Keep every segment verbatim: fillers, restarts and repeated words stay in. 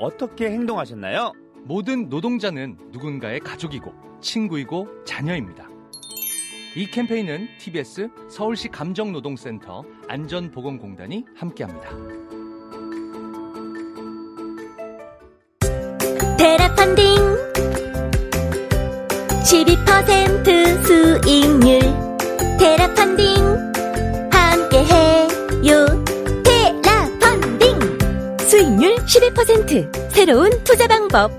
어떻게 행동하셨나요? 모든 노동자는 누군가의 가족이고 친구이고 자녀입니다. 이 캠페인은 티비에스 서울시 감정노동센터 안전보건공단이 함께합니다. 테라펀딩 십이 퍼센트 수익률. 테라펀딩 함께해요. 테라펀딩 수익률 십이 퍼센트, 새로운 투자 방법.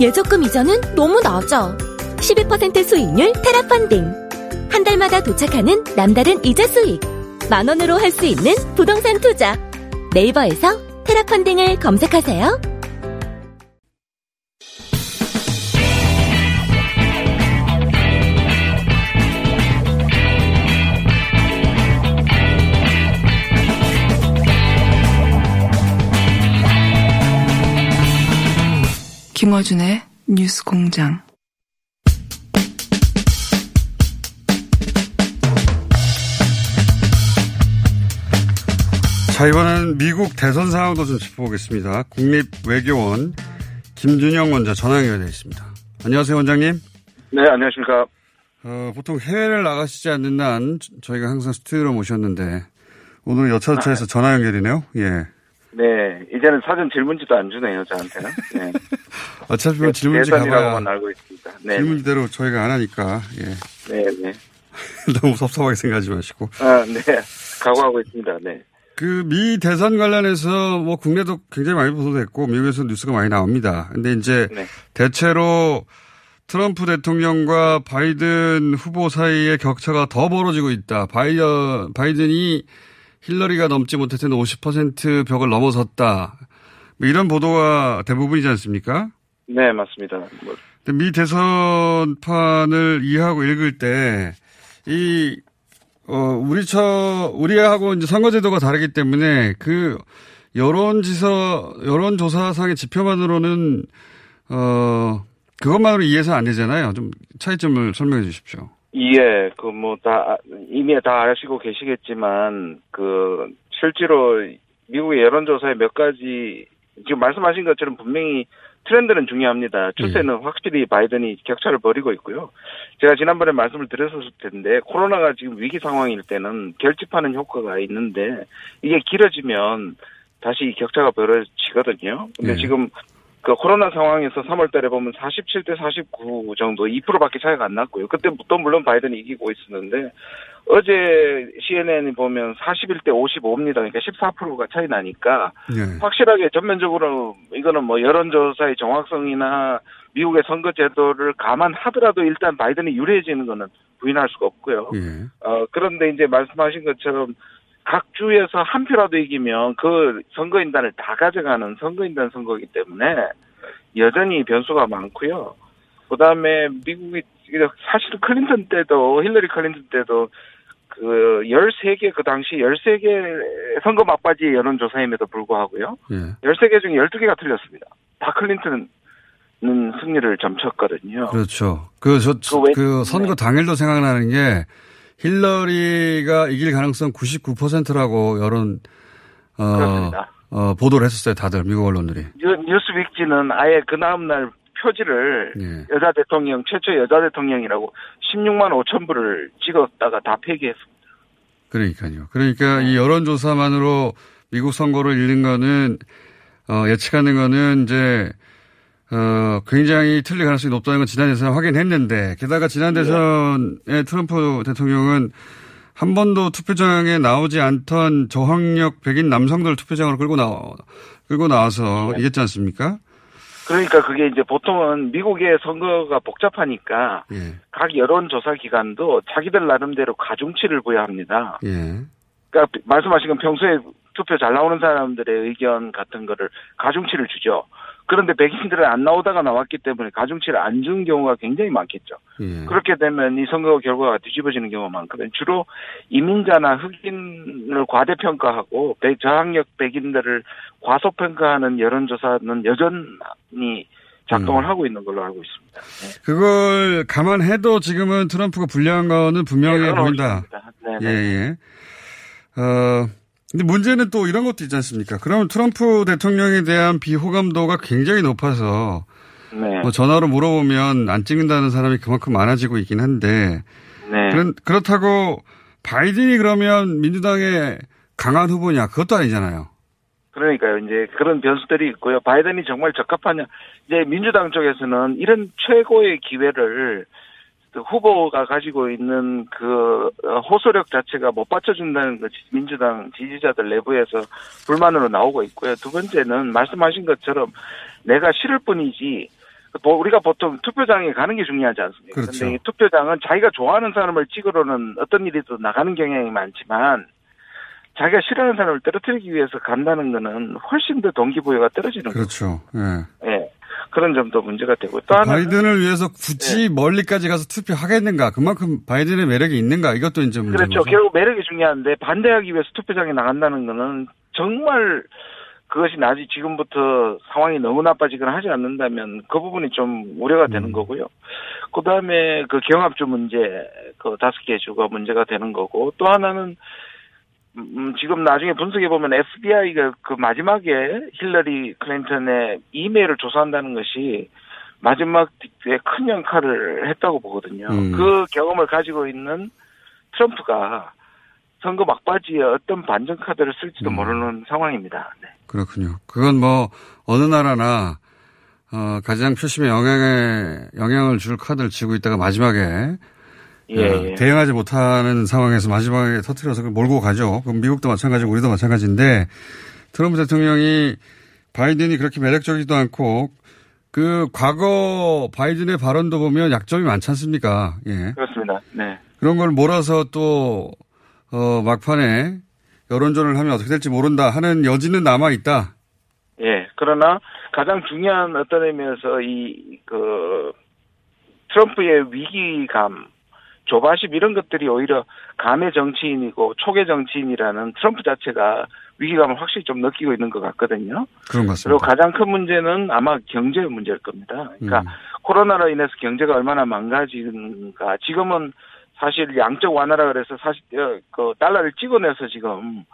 예적금 이자는 너무 낮아. 십이 퍼센트 수익률 테라펀딩. 한 달마다 도착하는 남다른 이자 수익. 만 원으로 할 수 있는 부동산 투자. 네이버에서 테라펀딩을 검색하세요. 김어준의 뉴스공장. 자, 이번에는 미국 대선 상황도 좀 짚어보겠습니다. 국립외교원 김준형 원장 전화 연결되어 있습니다. 안녕하세요, 원장님. 네, 안녕하십니까. 어, 보통 해외를 나가시지 않는 한 저희가 항상 스튜디오로 모셨는데 오늘 여차여차해서 아, 네. 전화 연결이네요. 예. 네, 이제는 사전 질문지도 안 주네요, 저한테는. 네. 어차피 네, 질문지 가봐야 알고 있습니다. 네. 질문지대로 저희가 안 하니까. 예. 네, 네. 너무 섭섭하게 생각하지 마시고. 아, 네. 각오하고 있습니다. 네. 그 미 대선 관련해서 뭐 국내도 굉장히 많이 보도됐고 미국에서 뉴스가 많이 나옵니다. 근데 이제 네. 대체로 트럼프 대통령과 바이든 후보 사이의 격차가 더 벌어지고 있다. 바이어, 바이든이 힐러리가 넘지 못했던 오십 퍼센트 벽을 넘어섰다. 뭐 이런 보도가 대부분이지 않습니까? 네, 맞습니다. 뭐. 근데 미 대선판을 이해하고 읽을 때 이 어, 우리 처, 우리하고 이제 선거제도가 다르기 때문에 그 여론지서, 여론조사상의 지표만으로는, 어, 그것만으로 이해해서 안 되잖아요. 좀 차이점을 설명해 주십시오. 예, 그 뭐 다, 이미 다 아시고 계시겠지만, 그, 실제로 미국의 여론조사에 몇 가지, 지금 말씀하신 것처럼 분명히 트렌드는 중요합니다. 추세는 음. 확실히 바이든이 격차를 벌이고 있고요. 제가 지난번에 말씀을 드렸었을 텐데 코로나가 지금 위기 상황일 때는 결집하는 효과가 있는데 이게 길어지면 다시 격차가 벌어지거든요. 근데 네. 지금 그 코로나 상황에서 삼월 달에 보면 사십칠 대 사십구 정도 이 퍼센트밖에 차이가 안 났고요. 그때부터 물론 바이든이 이기고 있었는데 어제 씨엔엔이 보면 사십일 대 오십오입니다. 그러니까 십사 퍼센트가 차이 나니까 네. 확실하게 전면적으로 이거는 뭐 여론조사의 정확성이나 미국의 선거제도를 감안하더라도 일단 바이든이 유리해지는 거는 부인할 수가 없고요. 네. 어, 그런데 이제 말씀하신 것처럼 각 주에서 한 표라도 이기면 그 선거인단을 다 가져가는 선거인단 선거이기 때문에 여전히 변수가 많고요. 그다음에 미국이 사실은 클린턴 때도 힐러리 클린턴 때도 그 열세 개 그 당시 열세 개 선거 막바지 여론조사임에도 불구하고요. 예. 열세 개 중에 열두 개가 틀렸습니다. 다 클린턴은 승리를 점쳤거든요. 그렇죠. 그, 저, 그, 왜, 그 선거 당일도 생각나는 게 힐러리가 이길 가능성 구십구 퍼센트라고 여론 어, 어, 보도를 했었어요. 다들 미국 언론들이. 뉴스윅지는 아예 그 다음날 표지를 예. 여자 대통령 최초 여자 대통령이라고 십육만 오천 부를 찍었다가 다 폐기했습니다. 그러니까요. 그러니까 네. 이 여론조사만으로 미국 선거를 읽는 거는 어, 예측하는 거는 이제 어, 굉장히 틀릴 가능성이 높다는 건 지난 대선 확인했는데, 게다가 지난 대선에 트럼프 대통령은 한 번도 투표장에 나오지 않던 저항력 백인 남성들을 투표장으로 끌고 나, 끌고 나와서 네. 이겼지 않습니까? 그러니까 그게 이제 보통은 미국의 선거가 복잡하니까, 예. 각 여론조사 기관도 자기들 나름대로 가중치를 부여합니다. 예. 그러니까 말씀하신 건 평소에 투표 잘 나오는 사람들의 의견 같은 거를 가중치를 주죠. 그런데 백신들은 안 나오다가 나왔기 때문에 가중치를 안 준 경우가 굉장히 많겠죠. 예. 그렇게 되면 이 선거 결과가 뒤집어지는 경우가 많거든요. 주로 이민자나 흑인을 과대평가하고 저항력 백인들을 과소평가하는 여론조사는 여전히 작동을 음. 하고 있는 걸로 알고 있습니다. 네. 그걸 감안해도 지금은 트럼프가 불리한 거는 분명해 네, 보인다. 예, 예. 어, 근데 문제는 또 이런 것도 있지 않습니까? 그러면 트럼프 대통령에 대한 비호감도가 굉장히 높아서 네. 뭐 전화로 물어보면 안 찍는다는 사람이 그만큼 많아지고 있긴 한데 네. 그런, 그렇다고 바이든이 그러면 민주당의 강한 후보냐? 그것도 아니잖아요. 그러니까요. 이제 그런 변수들이 있고요. 바이든이 정말 적합하냐. 이제 민주당 쪽에서는 이런 최고의 기회를 후보가 가지고 있는 그 호소력 자체가 못 받쳐준다는 것 민주당 지지자들 내부에서 불만으로 나오고 있고요. 두 번째는 말씀하신 것처럼 내가 싫을 뿐이지 우리가 보통 투표장에 가는 게 중요하지 않습니까? 그렇죠. 그런데 이 투표장은 자기가 좋아하는 사람을 찍으러는 어떤 일이든 나가는 경향이 많지만 자기가 싫어하는 사람을 떨어뜨리기 위해서 간다는 거는 훨씬 더 동기부여가 떨어지는 거죠. 그렇죠. 예. 예. 그런 점도 문제가 되고. 또 하나. 바이든을 위해서 굳이 예. 멀리까지 가서 투표하겠는가. 그만큼 바이든의 매력이 있는가. 이것도 이제 문제죠. 그렇죠. 거죠? 결국 매력이 중요한데 반대하기 위해서 투표장에 나간다는 거는 정말 그것이 나지 지금부터 상황이 너무 나빠지거나 하지 않는다면 그 부분이 좀 우려가 되는 음. 거고요. 그 다음에 그 경합주 문제, 그 다섯 개 주가 문제가 되는 거고. 또 하나는 음, 지금 나중에 분석해보면 에프비아이가 그 마지막에 힐러리 클린턴의 이메일을 조사한다는 것이 마지막 뒤에 큰 역할을 했다고 보거든요. 음. 그 경험을 가지고 있는 트럼프가 선거 막바지에 어떤 반전 카드를 쓸지도 음. 모르는 상황입니다. 네. 그렇군요. 그건 뭐 어느 나라나 어, 가장 표심에 영향에, 영향을 줄 카드를 쥐고 있다가 마지막에 예, 예. 대응하지 못하는 상황에서 마지막에 터뜨려서 그걸 몰고 가죠. 그럼 미국도 마찬가지고 우리도 마찬가지인데 트럼프 대통령이 바이든이 그렇게 매력적이지도 않고 그 과거 바이든의 발언도 보면 약점이 많지 않습니까? 예. 그렇습니다. 네. 그런 걸 몰아서 또, 어, 막판에 여론전을 하면 어떻게 될지 모른다 하는 여지는 남아있다. 예. 그러나 가장 중요한 어떤 의미에서 이, 그, 트럼프의 위기감, 조바심 이런 것들이 오히려 감의 정치인이고 촉의 정치인이라는 트럼프 자체가 위기감을 확실히 좀 느끼고 있는 것 같거든요. 그런 것 같습니다. 그리고 가장 큰 문제는 아마 경제의 문제일 겁니다. 그러니까 음. 코로나로 인해서 경제가 얼마나 망가지는가. 지금은 사실 양적 완화라 그래서 사실 그 달러를 찍어내서 지금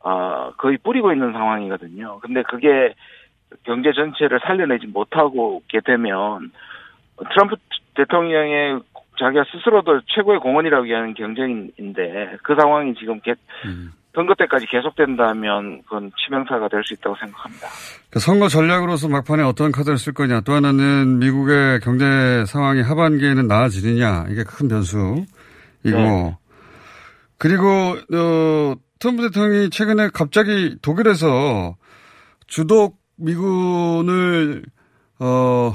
어 거의 뿌리고 있는 상황이거든요. 근데 그게 경제 전체를 살려내지 못하고 게 되면 트럼프 대통령의 자기가 스스로도 최고의 공헌이라고 얘기하는 경쟁인데 그 상황이 지금 개, 음. 선거 때까지 계속된다면 그건 치명타가 될 수 있다고 생각합니다. 그러니까 선거 전략으로서 막판에 어떤 카드를 쓸 거냐 또 하나는 미국의 경제 상황이 하반기에는 나아지느냐 이게 큰 변수이고 네. 그리고 어, 트럼프 대통령이 최근에 갑자기 독일에서 주독 미군을 어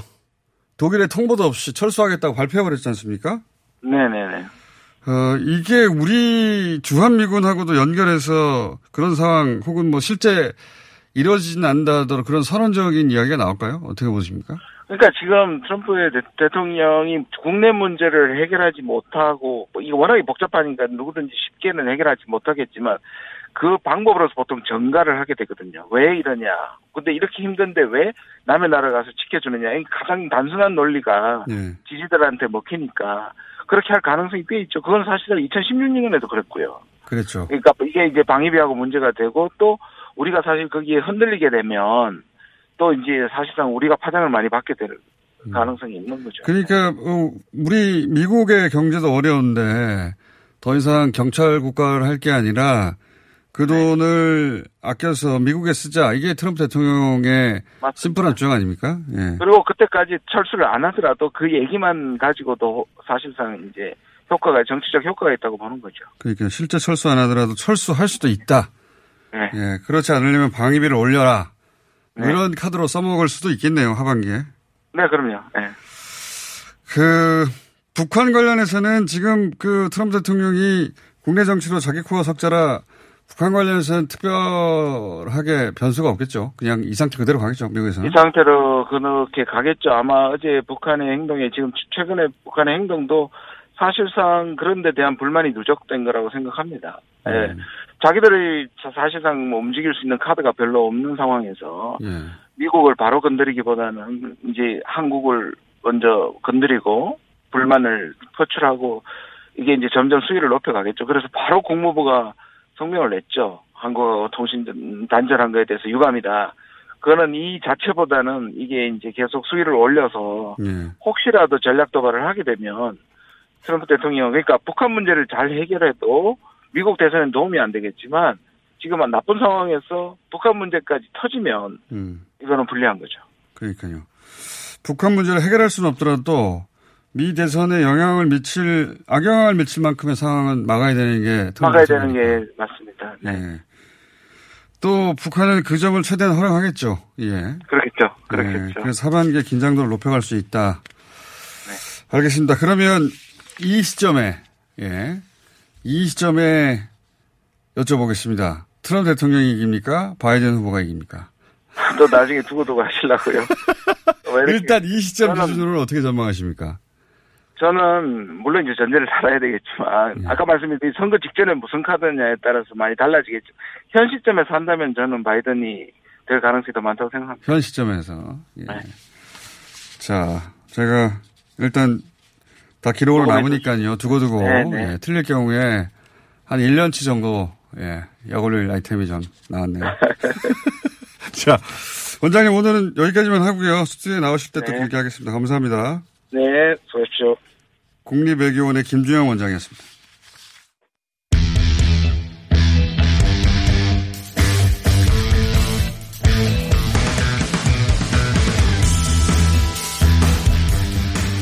독일의 통보도 없이 철수하겠다고 발표해버렸지 않습니까? 네네네. 어, 이게 우리 주한미군하고도 연결해서 그런 상황 혹은 뭐 실제 이루어지진 않는다 하더라도 그런 선언적인 이야기가 나올까요? 어떻게 보십니까? 그러니까 지금 트럼프의 대통령이 국내 문제를 해결하지 못하고 뭐 이게 워낙에 복잡하니까 누구든지 쉽게는 해결하지 못하겠지만 그 방법으로서 보통 전가를 하게 되거든요. 왜 이러냐. 근데 이렇게 힘든데 왜 남의 나라 가서 지켜주느냐. 가장 단순한 논리가 네. 지지들한테 먹히니까 그렇게 할 가능성이 꽤 있죠. 그건 사실은 이천십육 년에도 그랬고요. 그렇죠. 그러니까 이게 이제 방위비하고 문제가 되고 또 우리가 사실 거기에 흔들리게 되면 또 이제 사실상 우리가 파장을 많이 받게 될 가능성이 음. 있는 거죠. 그러니까 우리 미국의 경제도 어려운데 더 이상 경찰 국가를 할 게 아니라 그 돈을 네. 아껴서 미국에 쓰자. 이게 트럼프 대통령의 맞습니다. 심플한 주장 아닙니까? 예. 그리고 그때까지 철수를 안 하더라도 그 얘기만 가지고도 사실상 이제 효과가, 정치적 효과가 있다고 보는 거죠. 그러니까 실제 철수 안 하더라도 철수할 수도 있다. 네. 예. 그렇지 않으려면 방위비를 올려라. 네. 이런 카드로 써먹을 수도 있겠네요, 하반기에. 네, 그럼요. 네. 그, 북한 관련해서는 지금 그 트럼프 대통령이 국내 정치로 자기 코어 석자라 북한 관련해서는 특별하게 변수가 없겠죠. 그냥 이 상태 그대로 가겠죠. 미국에서는. 이 상태로 그렇게 가겠죠. 아마 어제 북한의 행동에 지금 최근에 북한의 행동도 사실상 그런 데 대한 불만이 누적된 거라고 생각합니다. 예. 네. 자기들이 사실상 뭐 움직일 수 있는 카드가 별로 없는 상황에서 네. 미국을 바로 건드리기보다는 이제 한국을 먼저 건드리고 불만을 표출하고 이게 이제 점점 수위를 높여가겠죠. 그래서 바로 국무부가 성명을 냈죠. 한국 통신 단절한 거에 대해서 유감이다. 그거는 이 자체보다는 이게 이제 계속 수위를 올려서 네. 혹시라도 전략 도발을 하게 되면 트럼프 대통령, 그러니까 북한 문제를 잘 해결해도 미국 대선에는 도움이 안 되겠지만 지금은 나쁜 상황에서 북한 문제까지 터지면 음. 이거는 불리한 거죠. 그러니까요. 북한 문제를 해결할 수는 없더라도 미 대선에 영향을 미칠, 악영향을 미칠 만큼의 상황은 막아야 되는 게. 막아야 되는 게 맞습니다. 네. 예. 또 북한은 그 점을 최대한 허용하겠죠. 예. 그렇겠죠. 그렇겠죠. 예. 그래서 하반기에 긴장도를 높여갈 수 있다. 네. 알겠습니다. 그러면 이 시점에, 예. 이 시점에 여쭤보겠습니다. 트럼프 대통령이 이깁니까? 바이든 후보가 이깁니까? 또 나중에 두고두고 하시려고요. 일단 이 시점 저는, 기준으로는 어떻게 전망하십니까? 저는 물론 이제 전제를 살아야 되겠지만 예. 아까 말씀드린 선거 직전에 무슨 카드냐에 따라서 많이 달라지겠죠. 현 시점에서 한다면 저는 바이든이 될 가능성이 더 많다고 생각합니다. 현 시점에서. 예. 네. 자, 제가 일단 다 기록으로 남으니까요. 두고두고 예, 틀릴 경우에 한 일 년치 정도 예, 약올릴 아이템이 좀 나왔네요. 자, 원장님 오늘은 여기까지만 하고요. 스튜디오에 나오실 때 또 네. 공개하겠습니다. 감사합니다. 네, 수고하십시오. 국립외교원의 김준형 원장이었습니다.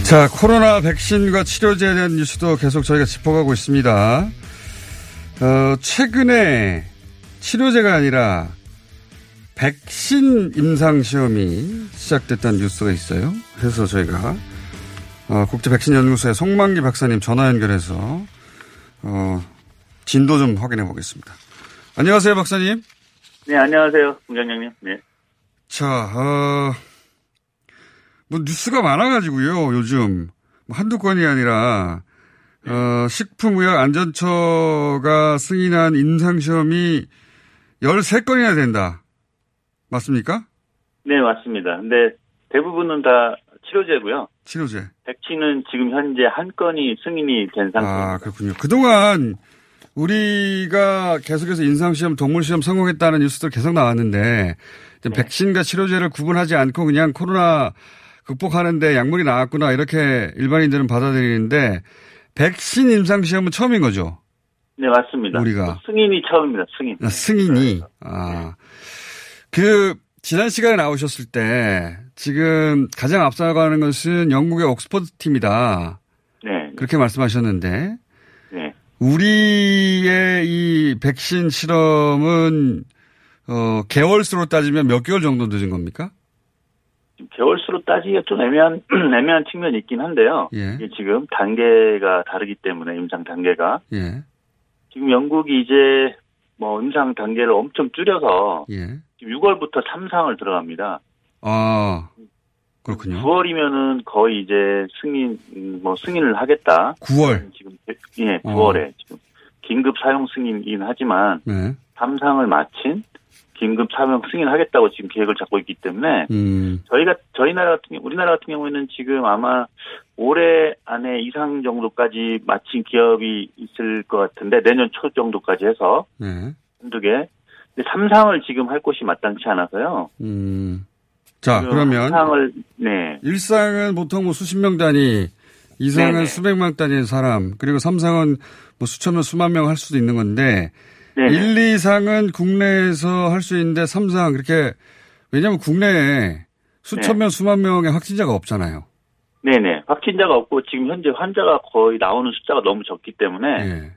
자, 코로나 백신과 치료제에 대한 뉴스도 계속 저희가 짚어가고 있습니다. 어, 최근에 치료제가 아니라 백신 임상시험이 시작됐다는 뉴스가 있어요. 그래서 저희가 어, 국제백신연구소의 송만기 박사님 전화 연결해서 어, 진도 좀 확인해 보겠습니다. 안녕하세요, 박사님. 네, 안녕하세요, 공장장님. 네. 자, 어, 뭐 뉴스가 많아가지고요. 요즘 뭐 한두 건이 아니라 네. 어, 식품의약안전처가 승인한 임상시험이 열세 건이나 된다. 맞습니까? 네, 맞습니다. 근데 대부분은 다 치료제고요. 치료제. 백신은 지금 현재 한 건이 승인이 된 상태입니다. 아, 그렇군요. 그동안 우리가 계속해서 임상시험, 동물시험 성공했다는 뉴스들 계속 나왔는데 네. 백신과 치료제를 구분하지 않고 그냥 코로나 극복하는데 약물이 나왔구나 이렇게 일반인들은 받아들이는데 백신 임상시험은 처음인 거죠? 네, 맞습니다. 우리가. 승인이 처음입니다. 승인. 아, 승인이. 아. 네. 그 지난 시간에 나오셨을 때 지금 가장 앞서가는 것은 영국의 옥스퍼드 팀이다. 네. 그렇게 말씀하셨는데 네. 우리의 이 백신 실험은 어, 개월수로 따지면 몇 개월 정도 늦은 겁니까? 개월수로 따지기가 좀 애매한 애매한 측면이 있긴 한데요. 예. 이게 지금 단계가 다르기 때문에 임상 단계가 예. 지금 영국이 이제 뭐 임상 단계를 엄청 줄여서 예. 유월부터 삼 상을 들어갑니다. 아, 그렇군요. 구월이면은 거의 이제 승인, 뭐 승인을 하겠다. 구월? 지금, 예, 구월에. 어. 지금 긴급 사용 승인이긴 하지만, 네. 삼 상을 마친 긴급 사용 승인하겠다고 지금 계획을 잡고 있기 때문에, 음. 저희가, 저희 나라 같은 경우, 우리나라 같은 경우에는 지금 아마 올해 안에 이상 정도까지 마친 기업이 있을 것 같은데, 내년 초 정도까지 해서, 네. 한두 개. 삼 상을 지금 할 곳이 마땅치 않아서요. 음. 자, 그러면. 삼 상을, 네. 일 상은 보통 뭐 수십 명 단위, 이 상은 네네. 수백만 단위의 사람, 그리고 삼 상은 뭐 수천 명, 수만 명 할 수도 있는 건데, 네네. 일, 이 상은 국내에서 할 수 있는데, 삼 상, 그렇게, 왜냐면 국내에 수천 네네. 명, 수만 명의 확진자가 없잖아요. 네네. 확진자가 없고, 지금 현재 환자가 거의 나오는 숫자가 너무 적기 때문에, 네.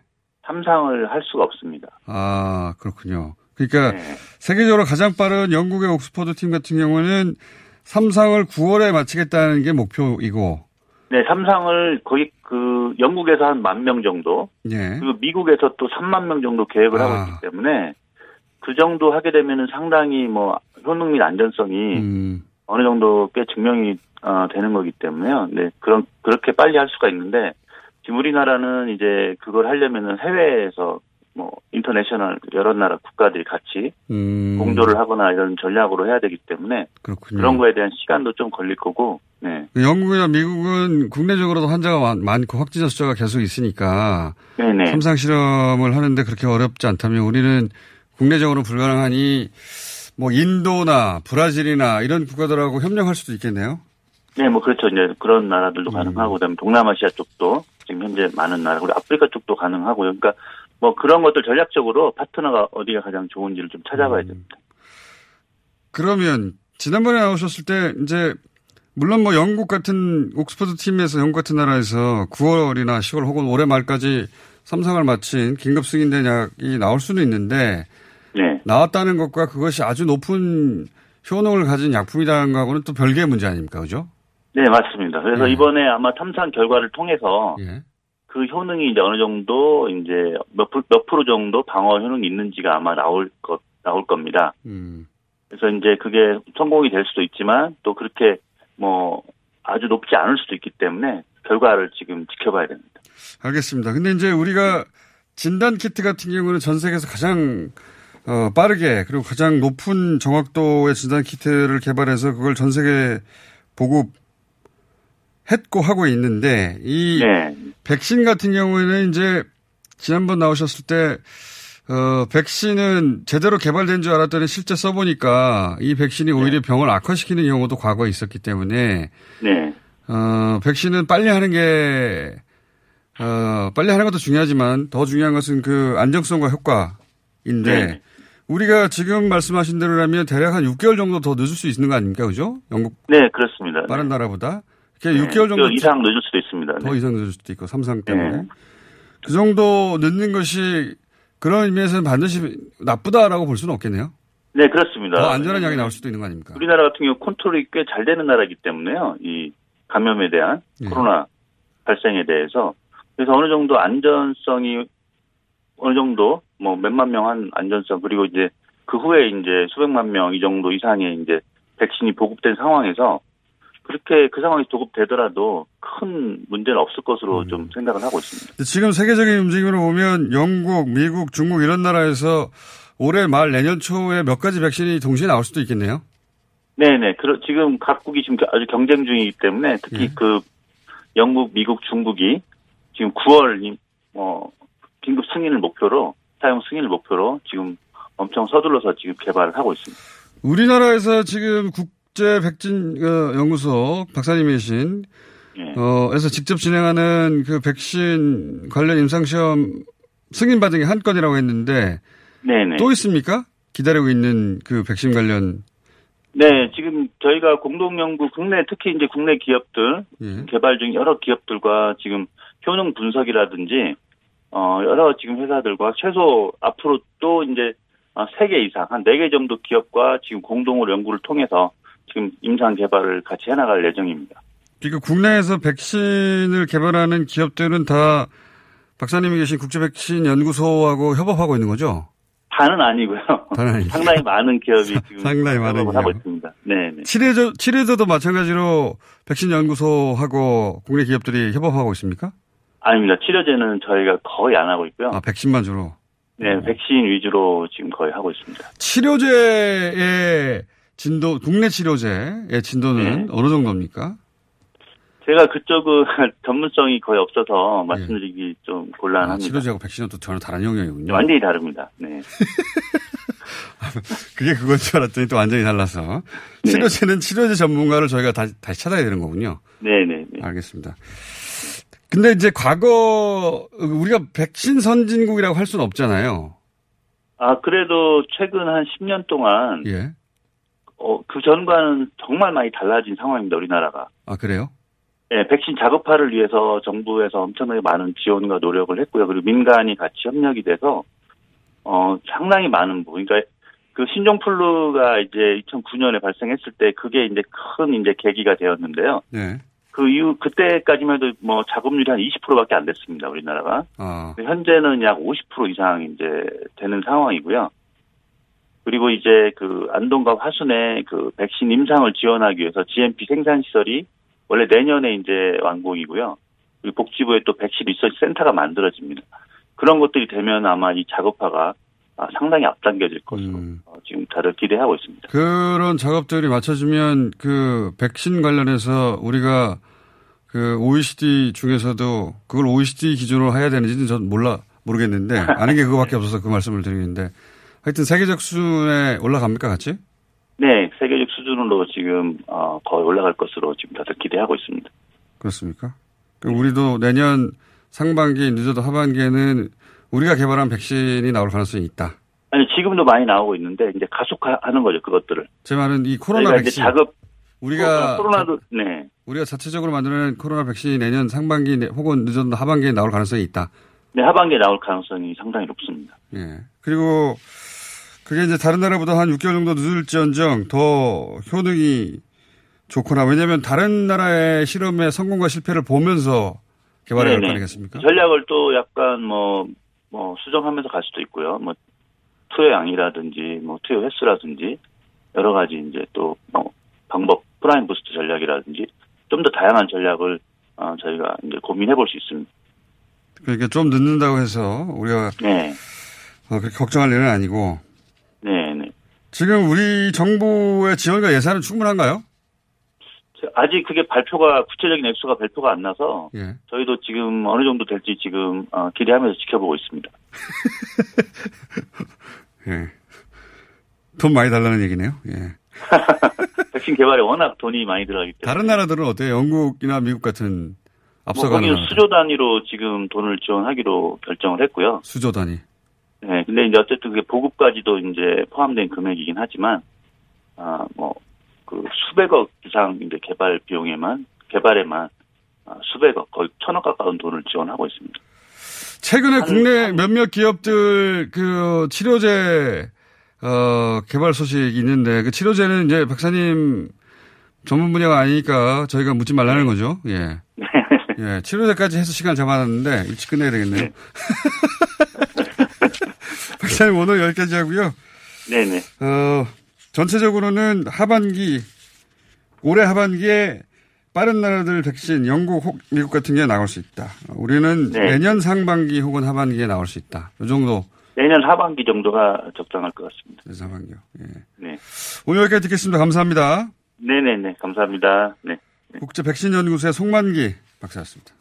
삼 상을 할 수가 없습니다. 아, 그렇군요. 그러니까 네. 세계적으로 가장 빠른 영국의 옥스퍼드 팀 같은 경우는 삼 상을 구월에 마치겠다는 게 목표이고 네, 삼상을 거의 그 영국에서 한 만 명 정도, 네. 그리고 미국에서 또 삼만 명 정도 계획을 아. 하고 있기 때문에 그 정도 하게 되면은 상당히 뭐 효능 및 안전성이 음. 어느 정도 꽤 증명이 어, 되는 거기 때문에요. 네, 그런 그렇게 빨리 할 수가 있는데 지금 우리나라는 이제 그걸 하려면은 해외에서 뭐 인터내셔널 여러 나라 국가들이 같이 음. 공조를 하거나 이런 전략으로 해야 되기 때문에 그렇군요. 그런 거에 대한 시간도 좀 걸릴 거고. 네. 영국이나 미국은 국내적으로도 환자가 많고 확진자 숫자가 계속 있으니까 네네. 삼상 실험을 하는데 그렇게 어렵지 않다면 우리는 국내적으로 불가능하니 뭐 인도나 브라질이나 이런 국가들하고 협력할 수도 있겠네요. 네, 뭐 그렇죠. 이제 그런 나라들도 음. 가능하고, 그다음에 동남아시아 쪽도 지금 현재 많은 나라, 그리고 아프리카 쪽도 가능하고요. 그러니까 뭐 그런 것들 전략적으로 파트너가 어디가 가장 좋은지를 좀 찾아봐야 됩니다. 음. 그러면 지난번에 나오셨을 때 이제 물론 뭐 영국 같은 옥스퍼드 팀에서 영국 같은 나라에서 구월이나 시월 혹은 올해 말까지 삼상을 마친 긴급 승인된 약이 나올 수는 있는데 네. 나왔다는 것과 그것이 아주 높은 효능을 가진 약품이라는 거하고는 또 별개의 문제 아닙니까, 그죠? 네, 맞습니다. 그래서 네. 이번에 아마 탐산 결과를 통해서 네. 그 효능이 이제 어느 정도 이제 몇, 몇 프로 정도 방어 효능이 있는지가 아마 나올 것 나올 겁니다. 음. 그래서 이제 그게 성공이 될 수도 있지만 또 그렇게 뭐 아주 높지 않을 수도 있기 때문에 결과를 지금 지켜봐야 됩니다. 알겠습니다. 근데 이제 우리가 진단 키트 같은 경우는 전 세계에서 가장 어, 빠르게 그리고 가장 높은 정확도의 진단 키트를 개발해서 그걸 전 세계 보급 했고 하고 있는데 이 네. 백신 같은 경우에는 이제 지난번 나오셨을 때 어, 백신은 제대로 개발된 줄 알았더니 실제 써보니까 이 백신이 오히려 네. 병을 악화시키는 경우도 과거에 있었기 때문에 네. 어, 백신은 빨리 하는 게 어, 빨리 하는 것도 중요하지만 더 중요한 것은 그 안정성과 효과인데 네. 우리가 지금 말씀하신 대로라면 대략 한 육 개월 정도 더 늦을 수 있는 거 아닙니까, 그죠? 영국 네, 그렇습니다. 빠른 네. 나라보다. 네, 육 개월 정도 이상 늦을 수도 있습니다. 더 네. 이상 늦을 수도 있고 삼상 때문에. 네. 그 정도 늦는 것이 그런 의미에서는 반드시 나쁘다라고 볼 수는 없겠네요. 네, 그렇습니다. 더 안전한 약이 나올 수도 있는 거 아닙니까? 우리나라 같은 경우 컨트롤이 꽤 잘 되는 나라이기 때문에요. 이 감염에 대한 네. 코로나 발생에 대해서. 그래서 어느 정도 안전성이 어느 정도 뭐 몇만 명 한 안전성 그리고 이제 그 후에 이제 수백만 명 이 정도 이상의 이제 백신이 보급된 상황에서 그렇게 그 상황이 보급되더라도 큰 문제는 없을 것으로 음. 좀 생각을 하고 있습니다. 지금 세계적인 움직임으로 보면 영국, 미국, 중국 이런 나라에서 올해 말 내년 초에 몇 가지 백신이 동시에 나올 수도 있겠네요. 네네. 그러, 지금 각국이 지금 아주 경쟁 중이기 때문에 특히 예. 그 영국, 미국, 중국이 지금 구월 뭐 긴급 승인을 목표로 사용 승인을 목표로 지금 엄청 서둘러서 지금 개발을 하고 있습니다. 우리나라에서 지금 국 국제백신연구소 박사님이신 네. 어, 에서 직접 진행하는 그 백신 관련 임상시험 승인받은 게 한 건이라고 했는데 네네. 또 있습니까? 기다리고 있는 그 백신 관련. 네. 지금 저희가 공동연구 국내 특히 이제 국내 기업들 네. 개발 중인 여러 기업들과 지금 효능 분석이라든지 어, 여러 지금 회사들과 최소 앞으로 또 이제 세 개 이상 한 네 개 정도 기업과 지금 공동으로 연구를 통해서 지금 임상 개발을 같이 해나갈 예정입니다. 그러니까 국내에서 백신을 개발하는 기업들은 다 박사님이 계신 국제백신연구소하고 협업하고 있는 거죠? 다는 아니고요. 다는 아니고요. 상당히 많은 기업이 지금 상당히 많은 협업을 하고 있습니다. 네네. 칠해저, 칠해저도 마찬가지로 백신연구소하고 국내 기업들이 협업하고 있습니까? 아닙니다. 칠해저는 저희가 거의 안 하고 있고요. 아, 백신만 주로? 네. 어. 백신 위주로 지금 거의 하고 있습니다. 치료제의 진도, 국내 치료제의 진도는 네. 어느 정도입니까? 제가 그쪽은 전문성이 거의 없어서 말씀드리기 네. 좀 곤란합니다. 아, 치료제하고 백신은 또 전혀 다른 영역이군요. 완전히 다릅니다. 네. 그게 그건 줄 알았더니 또 완전히 달라서. 네. 치료제는 치료제 전문가를 저희가 다시, 다시 찾아야 되는 거군요. 네네네. 네, 네. 알겠습니다. 근데 이제 과거, 우리가 백신 선진국이라고 할 수는 없잖아요. 아, 그래도 최근 한 십 년 동안. 예. 어, 그 전과는 정말 많이 달라진 상황입니다, 우리나라가. 아, 그래요? 네, 백신 자급화를 위해서 정부에서 엄청나게 많은 지원과 노력을 했고요. 그리고 민간이 같이 협력이 돼서, 어, 상당히 많은 부분. 그러니까 그 신종플루가 이제 이천구 년에 발생했을 때 그게 이제 큰 이제 계기가 되었는데요. 네. 그 이후 그때까지만 해도 뭐 자금률이 한 이십 퍼센트밖에 안 됐습니다. 우리나라가. 어. 현재는 약 오십 퍼센트 이상 이제 되는 상황이고요. 그리고 이제 그 안동과 화순에 그 백신 임상을 지원하기 위해서 지엠피 생산 시설이 원래 내년에 이제 완공이고요. 그리고 복지부에 또 백신 리서치 센터가 만들어집니다. 그런 것들이 되면 아마 이 작업화가 상당히 앞당겨질 것으로 음. 지금 다들 기대하고 있습니다. 그런 작업들이 맞춰지면 그 백신 관련해서 우리가 그 오이시디 중에서도 그걸 오이시디 기준으로 해야 되는지는 전 몰라 모르겠는데 아는 게 그거밖에 없어서 그 말씀을 드리는데 하여튼 세계적 수준에 올라갑니까 같이? 네, 세계적 수준으로 지금 거의 올라갈 것으로 지금 다들 기대하고 있습니다. 그렇습니까? 그럼 우리도 내년 상반기 늦어도 하반기에는 우리가 개발한 백신이 나올 가능성이 있다. 아니 지금도 많이 나오고 있는데 이제 가속화하는 거죠 그것들을. 제 말은 이 코로나 백신. 이제 작업 우리가 코로나도 자, 네. 우리가 자체적으로 만드는 코로나 백신이 내년 상반기 혹은 늦어도 하반기에 나올 가능성이 있다. 네, 하반기에 나올 가능성이 상당히 높습니다. 예. 그리고 그게 이제 다른 나라보다 한 육 개월 정도 늦을지언정 더 효능이 좋거나 왜냐하면 다른 나라의 실험의 성공과 실패를 보면서 개발해야 할 거 아니겠습니까? 전략을 또 약간 뭐. 뭐, 수정하면서 갈 수도 있고요. 뭐, 투여 양이라든지, 뭐, 투여 횟수라든지, 여러 가지 이제 또, 뭐, 방법, 프라임 부스트 전략이라든지, 좀 더 다양한 전략을, 어, 저희가 이제 고민해 볼 수 있습니다. 그러니까 좀 늦는다고 해서, 우리가. 네. 어, 그렇게 걱정할 일은 아니고. 네네. 네. 지금 우리 정부의 지원과 예산은 충분한가요? 아직 그게 발표가 구체적인 액수가 발표가 안 나서 예. 저희도 지금 어느 정도 될지 지금 기대하면서 지켜보고 있습니다. 예, 돈 많이 달라는 얘기네요. 예. 백신 개발에 워낙 돈이 많이 들어가기 때문에 다른 나라들은 어때요? 영국이나 미국 같은 앞서가는 뭐 거기는 수조 단위로 지금 돈을 지원하기로 결정을 했고요. 수조 단위. 네, 근데 이제 어쨌든 그게 보급까지도 이제 포함된 금액이긴 하지만 아 뭐. 그 수백억 이상 이제 개발 비용에만 개발에만 수백억 거의 천억 가까운 돈을 지원하고 있습니다. 최근에 국내 몇몇 기업들 그 치료제 어, 개발 소식이 있는데 그 치료제는 이제 박사님 전문 분야가 아니니까 저희가 묻지 말라는 거죠. 예. 예. 치료제까지 해서 시간 잡아놨는데 일찍 끝내야 되겠네요. 박사님 오늘 여기까지 하고요. 네네. 어. 전체적으로는 하반기, 올해 하반기에 빠른 나라들 백신, 영국, 미국 같은 게 나올 수 있다. 우리는 네. 내년 상반기 혹은 하반기에 나올 수 있다. 이 정도. 내년 하반기 정도가 적당할 것 같습니다. 내년 하반기요. 예. 네. 오늘 여기까지 듣겠습니다. 감사합니다. 네네네. 감사합니다. 네. 국제백신연구소의 송만기 박사였습니다.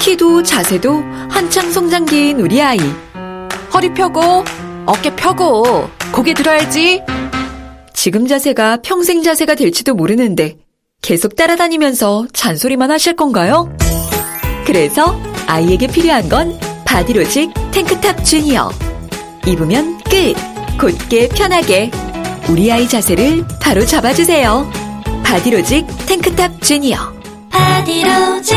키도 자세도 한창 성장기인 우리 아이. 허리 펴고, 어깨 펴고, 고개 들어야지. 지금 자세가 평생 자세가 될지도 모르는데 계속 따라다니면서 잔소리만 하실 건가요? 그래서 아이에게 필요한 건 바디로직 탱크탑 주니어. 입으면 끝! 곧게 편하게. 우리 아이 자세를 바로 잡아주세요. 바디로직 탱크탑 주니어. 바디로직.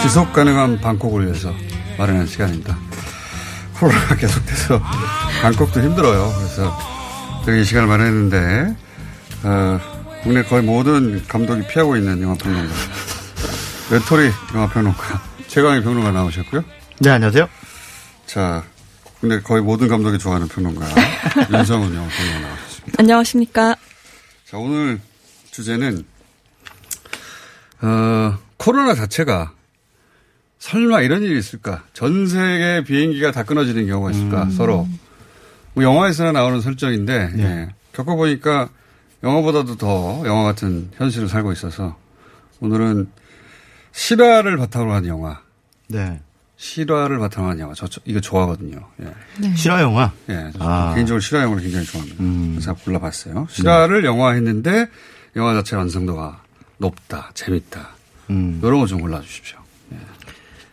지속가능한 방콕을 위해서 마련한 시간입니다. 코로나가 계속돼서 방콕도 힘들어요. 그래서 되게 이 시간을 마련했는데 어, 국내 거의 모든 감독이 피하고 있는 영화평론가 렌토리 영화평론가 최광희 평론가 나오셨고요. 네, 안녕하세요. 자, 국내 거의 모든 감독이 좋아하는 평론가 윤성은 영화평론가 나오셨습니다. 안녕하십니까. 자, 오늘 주제는 어, 코로나 자체가 설마 이런 일이 있을까? 전 세계 비행기가 다 끊어지는 경우가 있을까? 음. 서로. 뭐 영화에서나 나오는 설정인데 네. 예. 겪어보니까 영화보다도 더 영화 같은 현실을 살고 있어서 오늘은 실화를 바탕으로 한 영화. 네. 실화를 바탕으로 한 영화. 저, 저 이거 좋아하거든요. 예. 네. 실화 영화? 예. 아. 개인적으로 실화 영화를 굉장히 좋아합니다. 음. 그래서 골라봤어요. 실화를 네. 영화 했는데 영화 자체 완성도가 높다, 재밌다. 음. 이런 거 좀 골라주십시오. 예.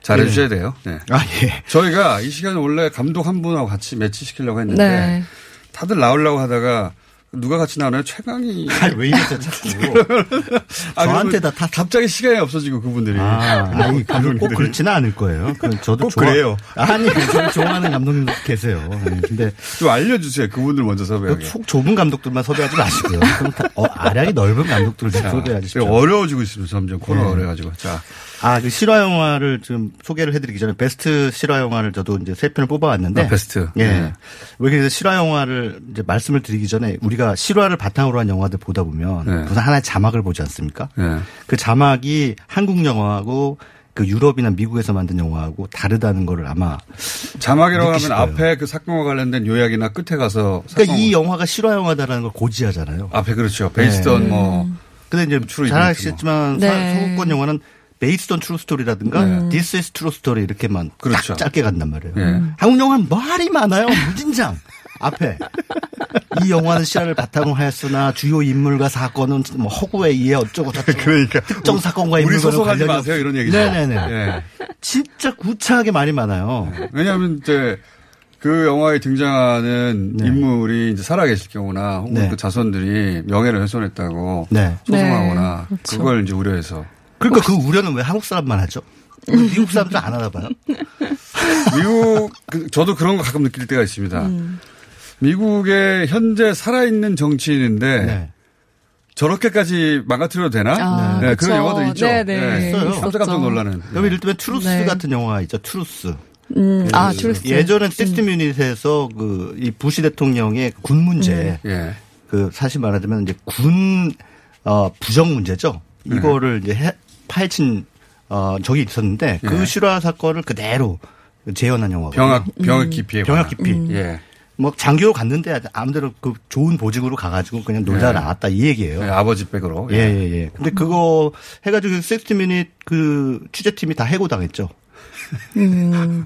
잘해주셔야 돼요. 네. 아, 예. 저희가 이 시간에 원래 감독 한 분하고 같이 매치시키려고 했는데 네. 다들 나오려고 하다가 누가 같이 나오나요? 최강이. 아니, 왜 이랬죠, 자꾸. 아, 저한테 다, 다 갑자기 시간이 없어지고 그분들이. 아, 아니, 감독 꼭 그렇지는 않을 거예요. 저도 꼭 좋아... 그래요. 아니, 저는 좋아하는 감독님도 계세요. 아니, 근데 좀 알려주세요. 그분들 먼저 섭외하게. 속 좁은 감독들만 섭외하지 마시고요. 어, 아량이 넓은 감독들을 섭외해 주십시오. 어려워지고 있습니다. 점점 코로나 네. 어려워가지고. 자. 아, 그 실화 영화를 좀 소개를 해드리기 전에 베스트 실화 영화를 저도 이제 세 편을 뽑아왔는데. 아, 베스트. 예. 네. 왜 그래서 실화 영화를 이제 말씀을 드리기 전에 우리가 실화를 바탕으로 한 영화들 보다 보면 네. 무슨 하나의 자막을 보지 않습니까? 네. 그 자막이 한국 영화하고 그 유럽이나 미국에서 만든 영화하고 다르다는 거를 아마 자막이라고 하면 거예요. 앞에 그 사건과 관련된 요약이나 끝에 가서. 그러니까 이 영화가 실화 영화다라는 걸 고지하잖아요. 앞에 그렇죠. 베이스던 네. 뭐. 근데 이제 잘 아시겠지만 네. 소극권 영화는 베이스드 온 트루 스토리라든가 네. This is true story 이렇게만 그렇죠. 딱 짧게 간단 말이에요. 네. 한국 영화는 말이 많아요. 무진장. 앞에. 이 영화는 실화를 바탕으로 하였으나 주요 인물과 사건은 뭐 허구에 의해 어쩌고 저쩌고. 그러니까. 특정 사건과 인물과는 관련이 마세요. 이런 얘기죠. 네네네. 네. 진짜 구차하게 말이 많아요. 네. 왜냐하면 이제 그 영화에 등장하는 네. 인물이 이제 살아계실 경우나 혹은 네. 그 자손들이 명예를 훼손했다고 네. 소송하거나 네. 그렇죠. 그걸 이제 우려해서. 그러니까 그 우려는 왜 한국 사람만 하죠? 미국 사람들은 안 하나 봐요? 미국, 저도 그런 거 가끔 느낄 때가 있습니다. 음. 미국의 현재 살아있는 정치인인데 네. 저렇게까지 망가뜨려도 되나? 아, 네. 네, 그런 영화들 있죠. 네, 네. 깜짝깜짝 놀라는. 그럼 예를 들면 트루스 네. 같은 영화 있죠. 트루스. 음, 아, 트루스. 예전엔 식스 미닛에서 그 이 부시 대통령의 군 문제. 음. 예. 그 사실 말하자면 이제 군 어, 부정 문제죠. 이거를 네. 이제 파헤친 어, 적이 있었는데 네. 그 실화 사건을 그대로 재현한 영화가 병역 병역 기피 병역 기피 음. 예. 뭐 장교로 갔는데 아무데로 그 좋은 보직으로 가가지고 그냥 놀다 예. 나왔다 이 얘기예요. 예, 아버지 백으로. 예예예. 예, 예. 근데 그거 해가지고 식스 미닛 그 취재팀이 다 해고당했죠. 음.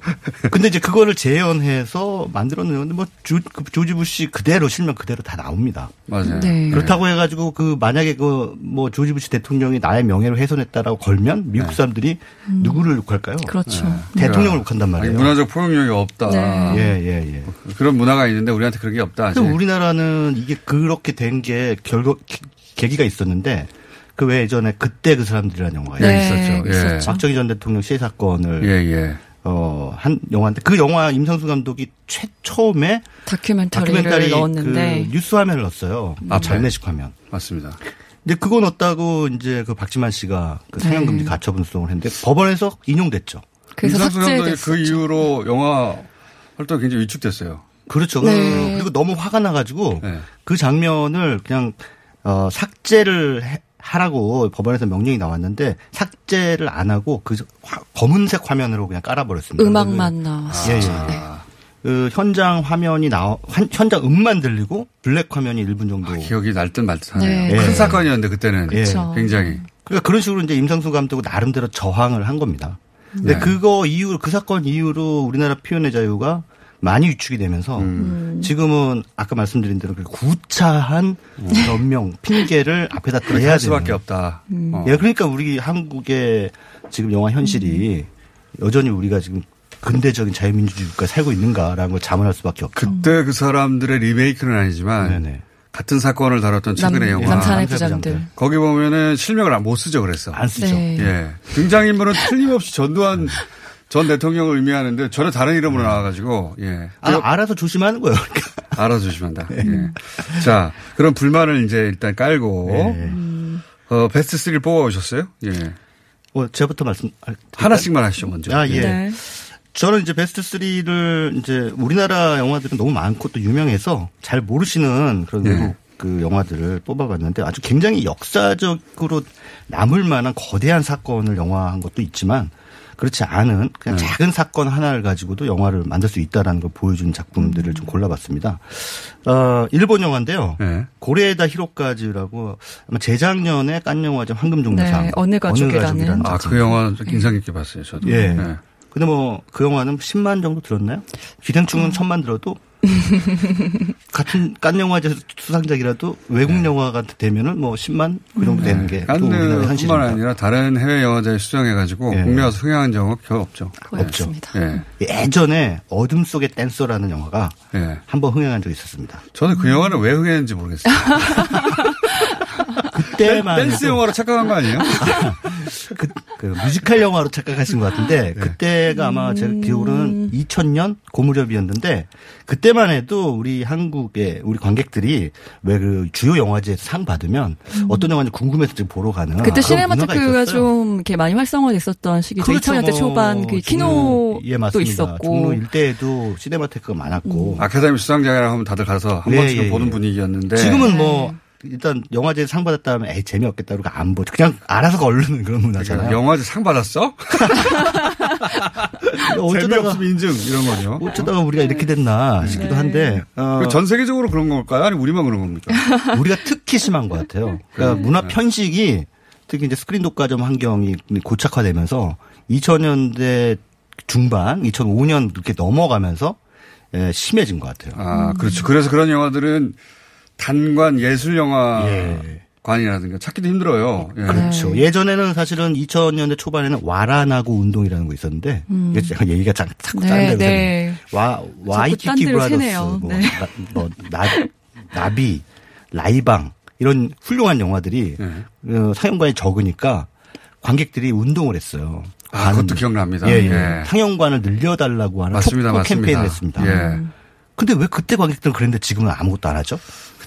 근데 이제 그거를 재현해서 만들었는데 뭐 조, 조지 부시 그대로 실명 그대로 다 나옵니다. 맞아요. 네. 그렇다고 해가지고 그 만약에 그 뭐 조지 부시 대통령이 나의 명예를 훼손했다라고 걸면 미국 사람들이 네. 누구를 욕할까요? 그렇죠. 네. 대통령을 욕한단 말이에요. 아니, 문화적 포용력이 없다. 네. 예, 예, 예. 그런 문화가 있는데 우리한테 그런 게 없다. 그럼 우리나라는 이게 그렇게 된 게 결국 계기가 있었는데. 그 외 예전에 그때 그 사람들이라는 영화가 네, 있었죠. 예. 박정희 전 대통령 시해 사건을 예, 예. 어, 한 영화인데 그 영화 임상수 감독이 최 처음에 다큐멘터리를 다큐멘터리 넣었는데 그 뉴스 화면을 넣었어요. 아, 장례식 화면. 맞습니다. 근데 그거 넣었다고 이제 그 박지만 씨가 그 상영금지 네. 가처분 소송을 했는데 법원에서 인용됐죠. 그래서 임상수 감독이 그 이후로 영화 활동 굉장히 위축됐어요. 그렇죠. 네. 그리고 너무 화가 나가지고 네. 그 장면을 그냥 어, 삭제를 해. 하라고 법원에서 명령이 나왔는데 삭제를 안 하고 그 검은색 화면으로 그냥 깔아버렸습니다. 음악만 나왔어요. 아, 예, 예. 네. 그 현장 화면이 나와 현장 음만 들리고 블랙 화면이 일 분 정도. 아, 기억이 날 듯 말 듯하네요. 네. 큰 예. 사건이었는데 그때는 예. 굉장히. 그러니까 그런 식으로 이제 임상수 감독은 나름대로 저항을 한 겁니다. 근데 네. 그거 이후로 그 사건 이후로 우리나라 표현의 자유가 많이 위축이 되면서 음. 지금은 아까 말씀드린 대로 구차한 변명 음. 핑계를 앞에다 대야 될 수밖에 없다. 음. 어. 예, 그러니까 우리 한국의 지금 영화 현실이 음. 여전히 우리가 지금 근대적인 자유민주주의 국가에 살고 있는가라는 걸 자문할 수밖에 없죠. 그때 그 사람들의 리메이크는 아니지만 네네. 같은 사건을 다뤘던 최근의 영화 남산의 부장들 거기 보면은 실명을 못 쓰죠. 그래서 안 쓰죠. 네. 예, 등장인물은 틀림없이 전두환 전 대통령을 의미하는데 전혀 다른 이름으로 나와가지고 예. 아, 알아서 조심하는 거예요. 그러니까. 알아서 조심한다. 네. 예. 자, 그럼 불만을 이제 일단 깔고 네. 어, 베스트 삼을 뽑아오셨어요? 예. 어, 제가부터 말씀 하나씩만 하시죠 먼저. 아 예. 네. 저는 이제 베스트 삼을 이제 우리나라 영화들은 너무 많고 또 유명해서 잘 모르시는 그런 네. 외국 그 영화들을 뽑아봤는데 아주 굉장히 역사적으로 남을 만한 거대한 사건을 영화한 것도 있지만. 그렇지 않은 그냥 네. 작은 사건 하나를 가지고도 영화를 만들 수 있다라는 걸 보여준 작품들을 좀 골라봤습니다. 어, 일본 영화인데요. 네. 고레에다 히로카즈라고 아마 재작년에 깐 영화제 황금종려상 네. 어느 가족이라는. 아, 그 영화 인상 깊게 봤어요. 저도. 예. 네. 근데 뭐 그 영화는 십만 정도 들었나요? 기생충은 음. 천만 들어도 같은 깐 영화제 수상작이라도 외국 네. 영화가 되면은 뭐 십만 그 정도 되는 네. 게 또 우리나라 현실입니다. 뿐만 아니라 다른 해외 영화제에 수상해가지고 네. 국내에서 흥행한 영화 별로 없죠. 없죠. 네. 예전에 어둠 속의 댄서라는 영화가 네. 한번 흥행한 적이 있었습니다. 저는 그 영화를 왜 흥행했는지 모르겠어요. 그때만 댄스 영화로 착각한 거 아니에요? 그, 그 뮤지컬 영화로 착각하신 것 같은데 그때가 아마 제 기억으로는 이천 년 그 무렵이었는데 그때만 해도 우리 한국의 우리 관객들이 왜 그 주요 영화제에서 상 받으면 음. 어떤 영화인지 궁금해서 지금 보러 가는 그때 시네마테크가 좀 이렇게 많이 활성화됐었던 시기죠. 그렇죠. 이천 년대 초반 그 키노도 예, 있었고 종로 일대에도 시네마테크가 많았고 음. 아카데미 수상작이라 하면 다들 가서 한 예, 번씩 예, 보는 예. 분위기였는데 지금은 뭐 일단 영화제 상 받았다면 에이 재미없겠다 그러고 안 보죠. 그냥 알아서 걸르는 그런 문화잖아요. 영화제 상 받았어? 재미없음 인증 이런 거죠. 어쩌다가 우리가 이렇게 됐나 싶기도 한데. 어. 전 세계적으로 그런 걸까요? 아니 우리만 그런 겁니까? 우리가 특히 심한 것 같아요. 그러니까 문화 편식이 특히 이제 스크린 독과점 환경이 고착화되면서 이천 년대 중반, 이천오 년 이렇게 넘어가면서 예, 심해진 것 같아요. 아 그렇죠. 그래서 그런 영화들은 단관 예술 영화관이라든가 예. 찾기도 힘들어요. 예. 그렇죠. 예전에는 사실은 이천 년대 초반에는 와라나고 운동이라는 거 있었는데 음. 얘기가 자, 자꾸 짠데 네, 네. 와 와이키키 브라더스, 뭐, 네. 나, 뭐 나, 나비, 라이방 이런 훌륭한 영화들이 네. 어, 상영관이 적으니까 관객들이 운동을 했어요. 아, 그것도 기억납니다. 예, 예. 예. 상영관을 늘려달라고 하는 맞습니다, 맞습니다. 캠페인을 했습니다. 예. 근데 왜 그때 관객들은 그랬는데 지금은 아무것도 안 하죠?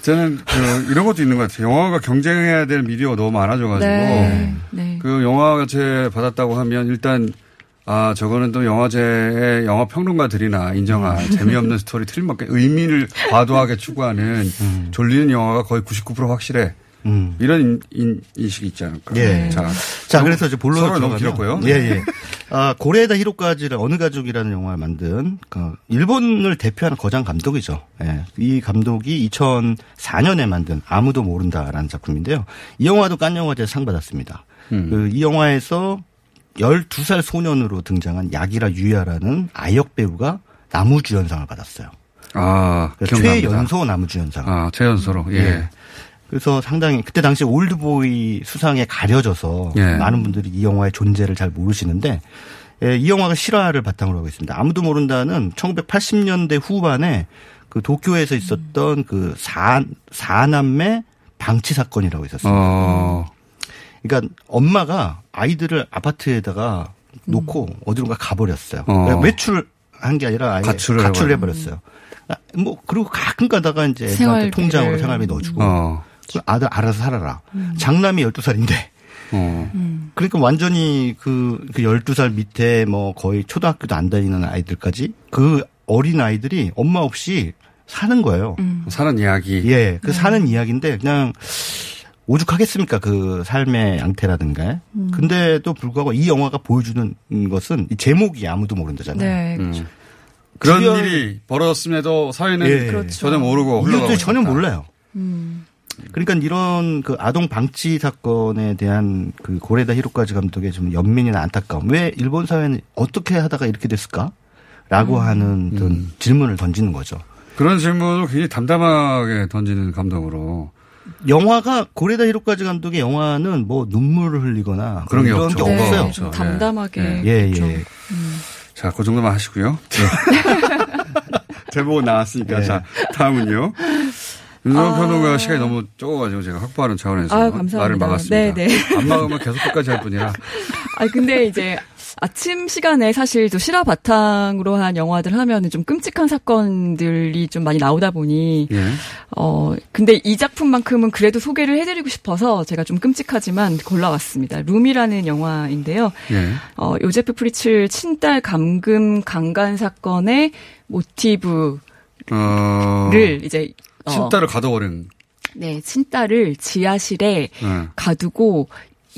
저는 그 이런 것도 있는 것 같아요. 영화가 경쟁해야 될 미디어가 너무 많아져가지고 네. 네. 그 영화제 받았다고 하면 일단 아 저거는 또 영화제의 영화 평론가들이나 인정한 음. 재미없는 스토리 틀림없게 의미를 과도하게 추구하는 음. 졸리는 영화가 거의 구십구 퍼센트 확실해. 음. 이런 인, 인식이 있지 않을까. 예. 자, 자 그래서 이제 본론으로 서로 너무 길었고요. 예, 예. 아, 고레에다 히로카즈를 어느 가족이라는 영화를 만든 그러니까 일본을 대표하는 거장 감독이죠. 예. 이 감독이 이천사 년에 만든 아무도 모른다라는 작품인데요. 이 영화도 칸 영화제에서 상 받았습니다. 음. 그, 이 영화에서 열두 살 소년으로 등장한 야기라 유야라는 아역 배우가 나무주연상을 받았어요. 아, 그러니까 최연소 나무주연상. 아, 최연소로. 예. 예. 그래서 상당히 그때 당시 올드보이 수상에 가려져서 예. 많은 분들이 이 영화의 존재를 잘 모르시는데 예, 이 영화가 실화를 바탕으로 하고 있습니다. 아무도 모른다는 천구백팔십 년대 후반에 그 도쿄에서 있었던 그 사, 사남매 방치 사건이라고 있었습니다. 어. 그러니까 엄마가 아이들을 아파트에다가 놓고 음. 어디론가 가버렸어요. 어. 그러니까 외출한 게 아니라 아예 가출을, 가출을 해버렸어요. 음. 뭐 그리고 가끔 가다가 이제 애들한테 통장으로 생활비 넣어주고. 어. 아들 알아서 살아라. 음. 장남이 열두 살인데. 어. 음. 그러니까 완전히 그, 그 열두 살 밑에 뭐 거의 초등학교도 안 다니는 아이들까지 그 어린 아이들이 엄마 없이 사는 거예요. 음. 사는 이야기. 예. 그 네. 사는 이야기인데 그냥 오죽하겠습니까? 그 삶의 양태라든가. 음. 근데도 불구하고 이 영화가 보여주는 것은 이 제목이 아무도 모른다잖아요. 네. 그렇죠. 음. 그런 주변... 일이 벌어졌음에도 사회는 예. 그렇죠. 전혀 모르고 흘러가고 전혀 몰라요. 음. 그러니까 이런 그 아동 방치 사건에 대한 그 고레다 히로카즈 감독의 좀 연민이나 안타까움. 왜 일본 사회는 어떻게 하다가 이렇게 됐을까? 라고 음. 하는 음. 질문을 던지는 거죠. 그런 질문을 굉장히 담담하게 던지는 감독으로. 영화가 고레다 히로카즈 감독의 영화는 뭐 눈물을 흘리거나 그런 게 없죠. 게 네, 없어요. 담담하게. 예, 예. 예. 음. 자, 그 정도만 하시고요. 제목은 나왔으니까. 네. 자, 다음은요. 윤성은 평론가 아. 시간이 너무 적어가지고 제가 확보하는 차원에서 아, 말을 막았습니다. 네네. 안 막으면 계속 끝까지 할 뿐이라. 아 근데 이제 아침 시간에 사실 또 실화 바탕으로 한 영화들 하면은 좀 끔찍한 사건들이 좀 많이 나오다 보니 예. 어 근데 이 작품만큼은 그래도 소개를 해드리고 싶어서 제가 좀 끔찍하지만 골라왔습니다. 룸이라는 영화인데요. 예. 어 요제프 프리츠 친딸 감금 강간 사건의 모티브를 어... 이제 어, 친딸을 가둬버린. 네, 친딸을 지하실에 네. 가두고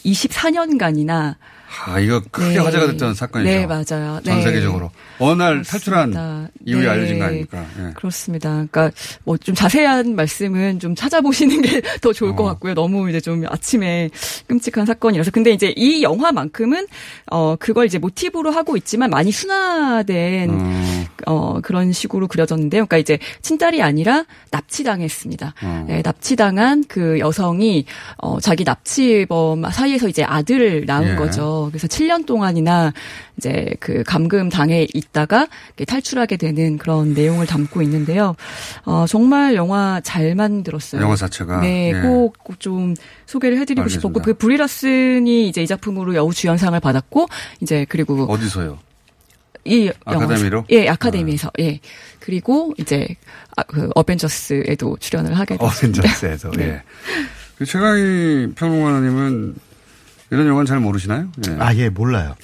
이십사 년간이나. 아, 이거 크게 네. 화제가 됐던 사건이죠. 네, 맞아요. 전 세계적으로. 네. 어느 날 그렇습니다. 탈출한 이유에 네. 알려진 거 아닙니까? 네. 그렇습니다. 그러니까 뭐 좀 자세한 말씀은 좀 찾아보시는 게 더 좋을 것 어. 같고요. 너무 이제 좀 아침에 끔찍한 사건이라서. 근데 이제 이 영화만큼은 어 그걸 이제 모티브로 하고 있지만 많이 순화된 음. 어 그런 식으로 그려졌는데요. 그러니까 이제 친딸이 아니라 납치당했습니다. 음. 네, 납치당한 그 여성이 어 자기 납치범 사이에서 이제 아들을 낳은 예. 거죠. 그래서 칠 년 동안이나 이제 그 감금 당해 있다가 탈출하게 되는 그런 내용을 담고 있는데요. 어, 정말 영화 잘 만들었어요. 영화 자체가. 네, 예. 꼭 좀 소개를 해드리고 알겠습니다. 싶었고, 그 브리라슨이 이제 이 작품으로 여우주연상을 받았고, 이제 그리고 어디서요? 이 아카데미로? 예, 아카데미에서. 네. 예. 그리고 이제 그 어벤져스에도 출연을 하게 됐습니다. 어벤져스에도. 네. 예. 최강희 평론가님은. 이런 영화는 잘 모르시나요? 예. 아, 예, 몰라요.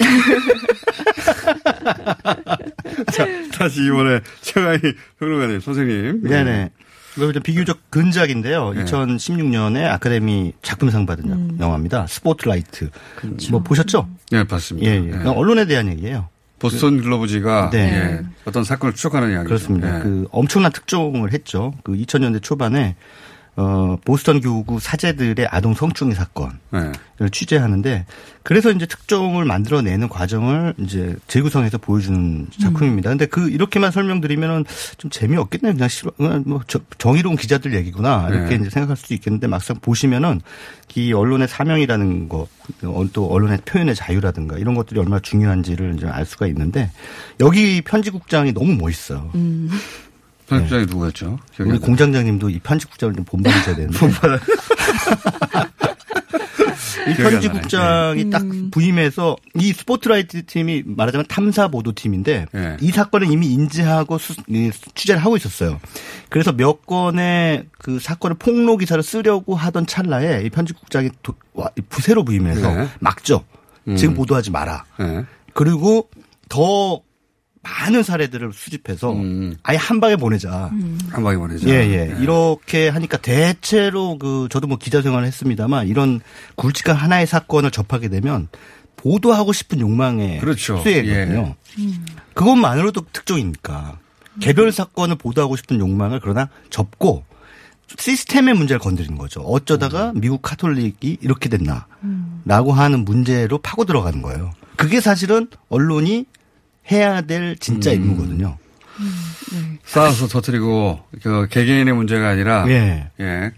자, 다시 이번에 최광희 평론가님, 선생님. 네네. 이거 비교적 근작인데요. 예. 이천십육 년에 아카데미 작품상 받은 음. 영화입니다. 스포트라이트. 그렇죠. 뭐 보셨죠? 예, 봤습니다. 예, 예. 예. 언론에 대한 얘기예요. 보스턴 글로브지가 네. 예. 어떤 사건을 추적하는 이야기죠. 그렇습니다. 예. 그 엄청난 특종을 했죠. 그 이천 년대 초반에. 어, 보스턴 교구 사제들의 아동 성추행 사건을 네. 취재하는데 그래서 이제 특종을 만들어내는 과정을 이제 재구성해서 보여주는 작품입니다. 그런데 음. 그 이렇게만 설명드리면은 좀 재미없겠네요. 그냥 싫어, 뭐 저, 정의로운 기자들 얘기구나 이렇게 네. 이제 생각할 수도 있겠는데 막상 보시면은 이 언론의 사명이라는 거 또 언론의 표현의 자유라든가 이런 것들이 얼마나 중요한지를 이제 알 수가 있는데 여기 편집국장이 너무 멋있어요. 음. 편집장이 네. 누구였죠? 우리 나요. 공장장님도 이 편집국장을 좀 본받으셔야 되는데. 본받아. 이 편집국장이 네. 딱 부임해서 이 스포트라이트 팀이 말하자면 탐사 보도 팀인데 네. 이 사건을 이미 인지하고 수, 취재를 하고 있었어요. 그래서 몇 건의 그 사건을 폭로 기사를 쓰려고 하던 찰나에 이 편집국장이 도, 와, 부세로 부임해서 네. 막죠. 음. 지금 보도하지 마라. 네. 그리고 더 많은 사례들을 수집해서 음. 아예 한 방에 보내자. 음. 한 방에 보내자. 예, 예. 예. 이렇게 하니까 대체로 그 저도 뭐 기자 생활을 했습니다만 이런 굵직한 하나의 사건을 접하게 되면 보도하고 싶은 욕망에 그렇죠. 휩싸이거든요. 예. 음. 그것만으로도 특종이니까. 음. 개별 사건을 보도하고 싶은 욕망을 그러나 접고 시스템의 문제를 건드린 거죠. 어쩌다가 음. 미국 카톨릭이 이렇게 됐나 라고 음. 하는 문제로 파고 들어가는 거예요. 그게 사실은 언론이 해야 될 진짜 음. 임무거든요. 음, 네. 쌓아서 터뜨리고 그 개개인의 문제가 아니라 예. 예.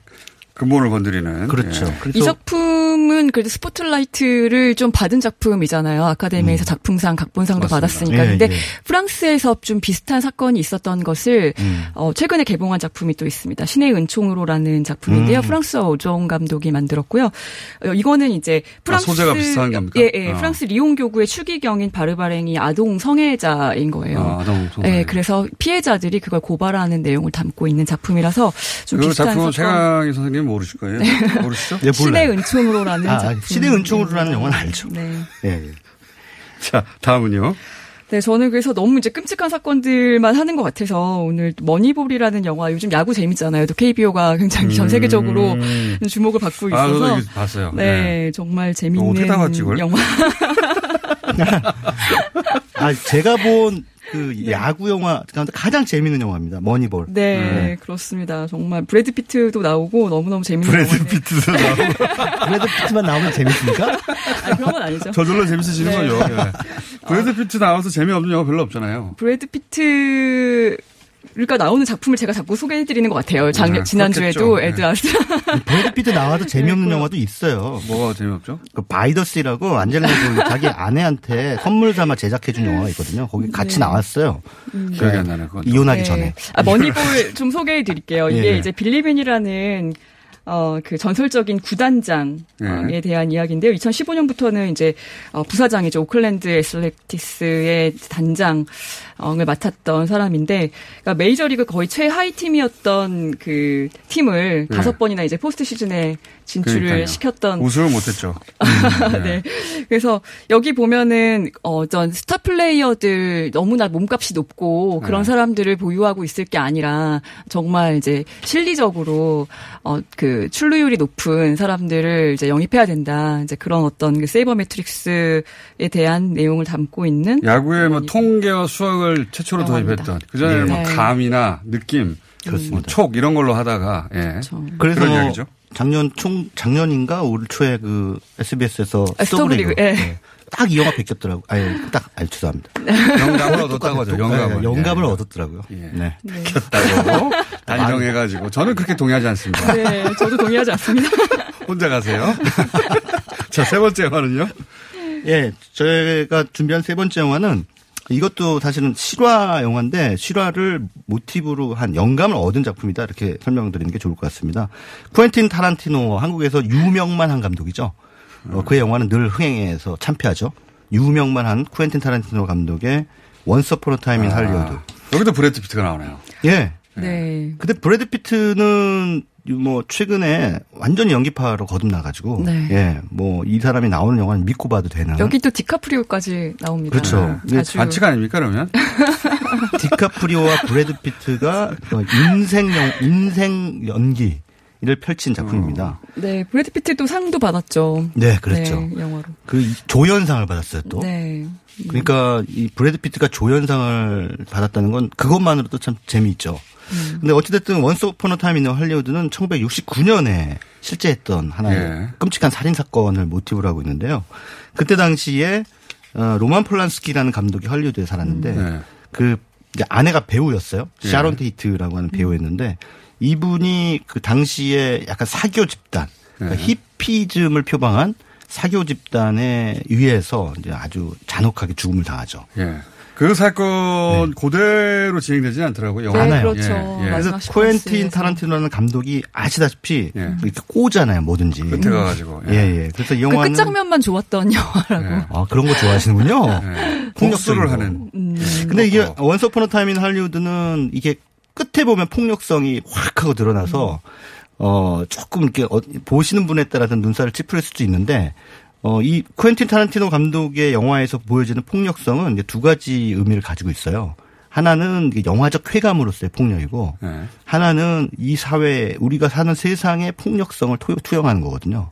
근본을 건드리는. 그렇죠. 예. 이 작품은 그래도 스포트라이트를 좀 받은 작품이잖아요. 아카데미에서 음. 작품상, 각본상도 맞습니다. 받았으니까. 그런데 예, 예. 프랑스에서 좀 비슷한 사건이 있었던 것을 음. 어, 최근에 개봉한 작품이 또 있습니다. 신의 은총으로라는 작품인데요. 음. 프랑스 오종 감독이 만들었고요. 어, 이거는 이제 프랑스 아, 소재가 비슷한 겁니까? 예, 예. 어. 프랑스 리옹 교구의 추기경인 바르바랭이 아동 성애자인 거예요. 아, 아동 성애자. 예, 그래서 피해자들이 그걸 고발하는 내용을 담고 있는 작품이라서 좀 비슷한 작품. 그 작품은 최강희 선생님. 모르실 거예요. 네. 모르시죠? 네, 신의 은총으로라는 아, 작품. 신의 은총으로라는 네. 영화는 알죠. 네. 네. 자, 다음은요. 네, 저는 그래서 너무 이제 끔찍한 사건들만 하는 것 같아서 오늘 머니볼이라는 영화 요즘 야구 재밌잖아요. 또 케이비오가 굉장히 음. 전 세계적으로 주목을 받고 있어서. 아, 저도 봤어요. 네, 네. 정말 재밌는 어떻게 다 봤지, 그걸? 영화. 아, 제가 본. 그 네. 야구 영화 가운데 가장 재미있는 영화입니다. 머니볼. 네, 네. 그렇습니다. 정말 브래드 피트도 나오고 너무너무 재미있는 영화. 브래드 피트도 나오고. 브래드 피트만 나오면 재밌습니까? 아니, 그런 건 아니죠. 저절로 재밌으시는 네. 거죠. 네. 브래드 피트 나와서 재미없는 영화 별로 없잖아요. 브래드 피트 그러니까 나오는 작품을 제가 자꾸 소개해드리는 것 같아요. 작년, 네, 지난주에도 에드 아스트라. 네. 브래드 피트 나와도 재미없는 영화도 있어요. 뭐가 재미없죠? 그 바이더스라고 안젤라 졸리 자기 아내한테 선물 삼아 제작해준 영화가 있거든요. 거기 같이 네. 나왔어요. 음. 기억이 안 나네. 이혼하기 네. 전에. 아, 머니볼 좀 소개해드릴게요. 이게 예. 이제 빌리빈이라는 어, 그 전설적인 구단장에 네. 대한 이야기인데요. 이천십오 년부터는 이제 어, 부사장이죠. 오클랜드 애슬레틱스의 단장을 맡았던 사람인데, 그러니까 메이저리그 거의 최하위 팀이었던 그 팀을 다섯 네. 번이나 이제 포스트 시즌에 진출을 그러니까요. 시켰던. 우승을 못했죠. 네. 그래서 여기 보면은 어, 전 스타 플레이어들 너무나 몸값이 높고 그런 네. 사람들을 보유하고 있을 게 아니라 정말 이제 실리적으로 어, 그 출루율이 높은 사람들을 이제 영입해야 된다. 이제 그런 어떤 그 세이버 매트릭스에 대한 내용을 담고 있는 야구의 뭐 통계와 수학을 최초로 도입했던 그전에 네. 뭐 감이나 느낌, 뭐 촉 이런 걸로 하다가 예. 그렇죠. 그래서 그런 이야기죠. 작년 총 작년인가 올 초에 그 에스비에스에서 아, 스토브리그 예. 네. 딱 이 영화 베꼈더라고. 아니 딱 아니, 죄송합니다. 영감을 얻었다고 하죠. 영감을. 영감을 예. 얻었더라고요. 예. 네. 베꼈다고 네. 단정해가지고. 저는 그렇게 동의하지 않습니다. 네, 저도 동의하지 않습니다. 혼자 가세요. 자, 세 번째 영화는요? 예, 제가 준비한 세 번째 영화는 이것도 사실은 실화 영화인데 실화를 모티브로 한 영감을 얻은 작품이다. 이렇게 설명드리는 게 좋을 것 같습니다. 쿠엔틴 타란티노, 한국에서 유명만 한 감독이죠. 어, 그의 영화는 늘 흥행에서 참패하죠. 유명만 한 쿠엔틴 타란티노 감독의 원스 어폰 어 타임 인 할리우드. 여기도 브래드 피트가 나오네요. 예. 네. 근데 브래드 피트는 뭐 최근에 완전히 연기파로 거듭나가지고, 네. 예, 뭐 이 사람이 나오는 영화는 믿고 봐도 되는. 여기 또 디카프리오까지 나옵니다. 그렇죠. 네. 반칙 아닙니까 그러면? 디카프리오와 브래드 피트가 인생 영, 인생 연기. 를 펼친 작품입니다. 어. 네, 브래드 피트도 상도 받았죠. 네, 그렇죠. 네, 영화로. 그 조연상을 받았어요, 또. 네. 음. 그러니까 이 브래드 피트가 조연상을 받았다는 건 그것만으로도 참 재미있죠. 음. 근데 어찌됐든 원스 어폰 어 타임 인 할리우드는 천구백육십구 년에 실제했던 하나의 예. 끔찍한 살인 사건을 모티브로 하고 있는데요. 그때 당시에 로만 폴란스키라는 감독이 할리우드에 살았는데 음. 네. 그 아내가 배우였어요. 예. 샤론 테이트라고 하는 배우였는데. 이분이 그 당시에 약간 사교 집단, 그러니까 네. 히피즘을 표방한 사교 집단에 의해서 이제 아주 잔혹하게 죽음을 당하죠. 예. 그 사건 네. 그대로 진행되지 않더라고요. 네, 않아요. 그렇죠. 예. 예. 그래서 쿠엔틴 타란티노라는 감독이 아시다시피 예. 이렇게 꼬잖아요, 뭐든지. 끝에 가가지고. 예, 예. 예. 그래서 이 영화는 그 끝장면만 좋았던 영화라고. 예. 아, 그런 거 좋아하시는군요. 예. 폭력수를 하는. 음. 근데 이게 원스 어폰 어 타임 인 할리우드는 이게 끝에 보면 폭력성이 확 하고 드러나서, 어, 조금 이렇게, 보시는 분에 따라서 눈살을 찌푸릴 수도 있는데, 어, 이 쿠엔틴 타란티노 감독의 영화에서 보여지는 폭력성은 이제 두 가지 의미를 가지고 있어요. 하나는 영화적 쾌감으로서의 폭력이고, 네. 하나는 이 사회, 우리가 사는 세상의 폭력성을 투영하는 거거든요.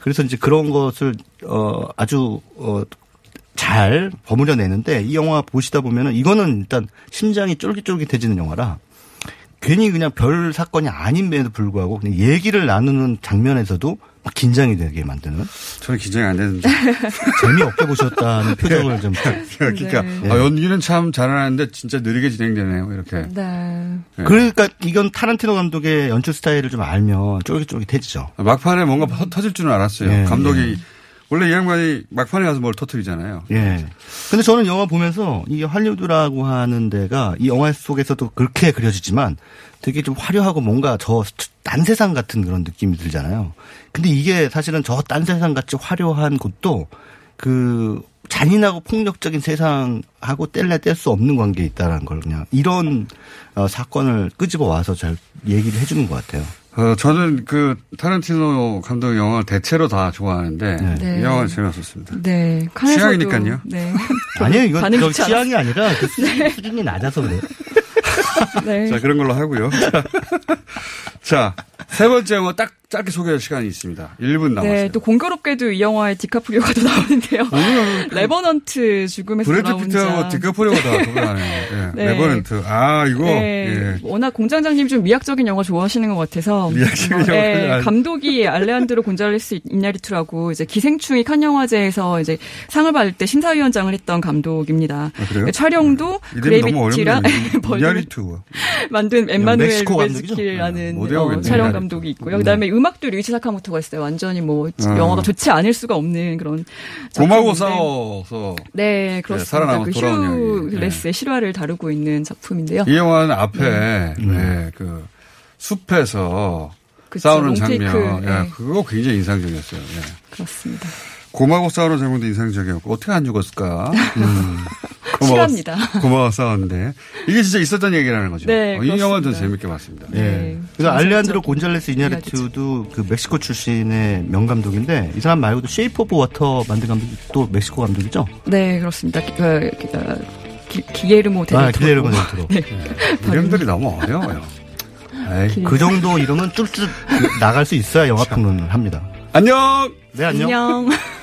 그래서 이제 그런 것을, 어, 아주, 어, 잘 버무려내는데, 이 영화 보시다 보면은, 이거는 일단 심장이 쫄깃쫄깃해지는 영화라, 괜히 그냥 별 사건이 아님에도 불구하고 그냥 얘기를 나누는 장면에서도 막 긴장이 되게 만드는. 저는 긴장이 안 되는데 재미없게 보셨다는 표정을 네. 좀. 그러니까 네. 아, 연기는 참 잘하는데 진짜 느리게 진행되네요 이렇게. 네. 네. 그러니까 이건 타란티노 감독의 연출 스타일을 좀 알면 쫄깃쫄깃해지죠. 막판에 뭔가 터질 줄은 알았어요. 네. 감독이. 네. 원래 이 양반이 막판에 가서 뭘 터뜨리잖아요. 예. 근데 저는 영화 보면서 이 할리우드라고 하는 데가 이 영화 속에서도 그렇게 그려지지만 되게 좀 화려하고 뭔가 저 딴 세상 같은 그런 느낌이 들잖아요. 근데 이게 사실은 저 딴 세상 같이 화려한 곳도 그 잔인하고 폭력적인 세상하고 뗄래 뗄 수 없는 관계에 있다는 걸 그냥 이런 어, 사건을 끄집어 와서 잘 얘기를 해주는 것 같아요. 어, 저는 그 타란티노 감독 영화를 대체로 다 좋아하는데 네. 네. 이 영화는 재미없었습니다. 네. 취향이니까요. 네. 아니요. 이건 그런 취향이 아니라 그 수준, 네. 수준이 낮아서 그래요. 네. 자, 그런 걸로 하고요. 자, 세 번째 영화 딱 짧게 소개할 시간이 있습니다. 일 분 남았어요. 네, 또 공교롭게도 이 영화에 디카프리오가 또 나오는데요. 레버넌트 죽음에서 돌아온 자. 브래드 피트하고 디카프리오가 다 돌아오네요. 네. 네. 레버넌트. 아, 이거. 네. 예. 워낙 공장장님 좀 미학적인 영화 좋아하시는 것 같아서. 미학적인 영화. 네. 감독이 알레한드로 곤잘레스 이냐리투라고 이제 기생충이 칸 영화제에서 이제 상을 받을 때 심사위원장을 했던 감독입니다. 아, 그래요? 촬영도 네. 그레이비티랑 이냐리투 만든 엠마누엘 루베스키라는 어, 촬영 감독이 있고요. 네. 그다음에 음악도 류이치 사카모토가 있어요. 완전히 뭐 어. 영화가 좋지 않을 수가 없는 그런. 곰하고 싸워서. 네, 그렇습니다. 네, 그 휴 레스의 네. 실화를 다루고 있는 작품인데요. 이 영화는 앞에 네. 네, 그 숲에서 그쵸, 싸우는 장면. 예, 예. 그거 굉장히 인상적이었어요. 예. 그렇습니다. 곰하고 싸우는 장면도 인상적이었고 어떻게 안 죽었을까. 음. 싫어합니다. 고마워 싸웠는데. 이게 진짜 있었던 얘기라는 거죠. 네, 어, 이 영화도 재밌게 봤습니다. 네. 네. 그래서 알레한드로 곤잘레스 이냐리투도 그 멕시코 출신의 명감독인데 이 사람 말고도 쉐이프 오브 워터 만든 감독이 또 멕시코 감독이죠? 네, 그렇습니다. 그, 그, 그, 기, 기예르모 델 토로. 아, 기예르모 델 토로. 네. 이름들이 너무 어려워요. 에이, 그 정도 이름은 쭉쭉 나갈 수 있어야 영화평론을 합니다. 안녕! 네, 안녕. 안녕.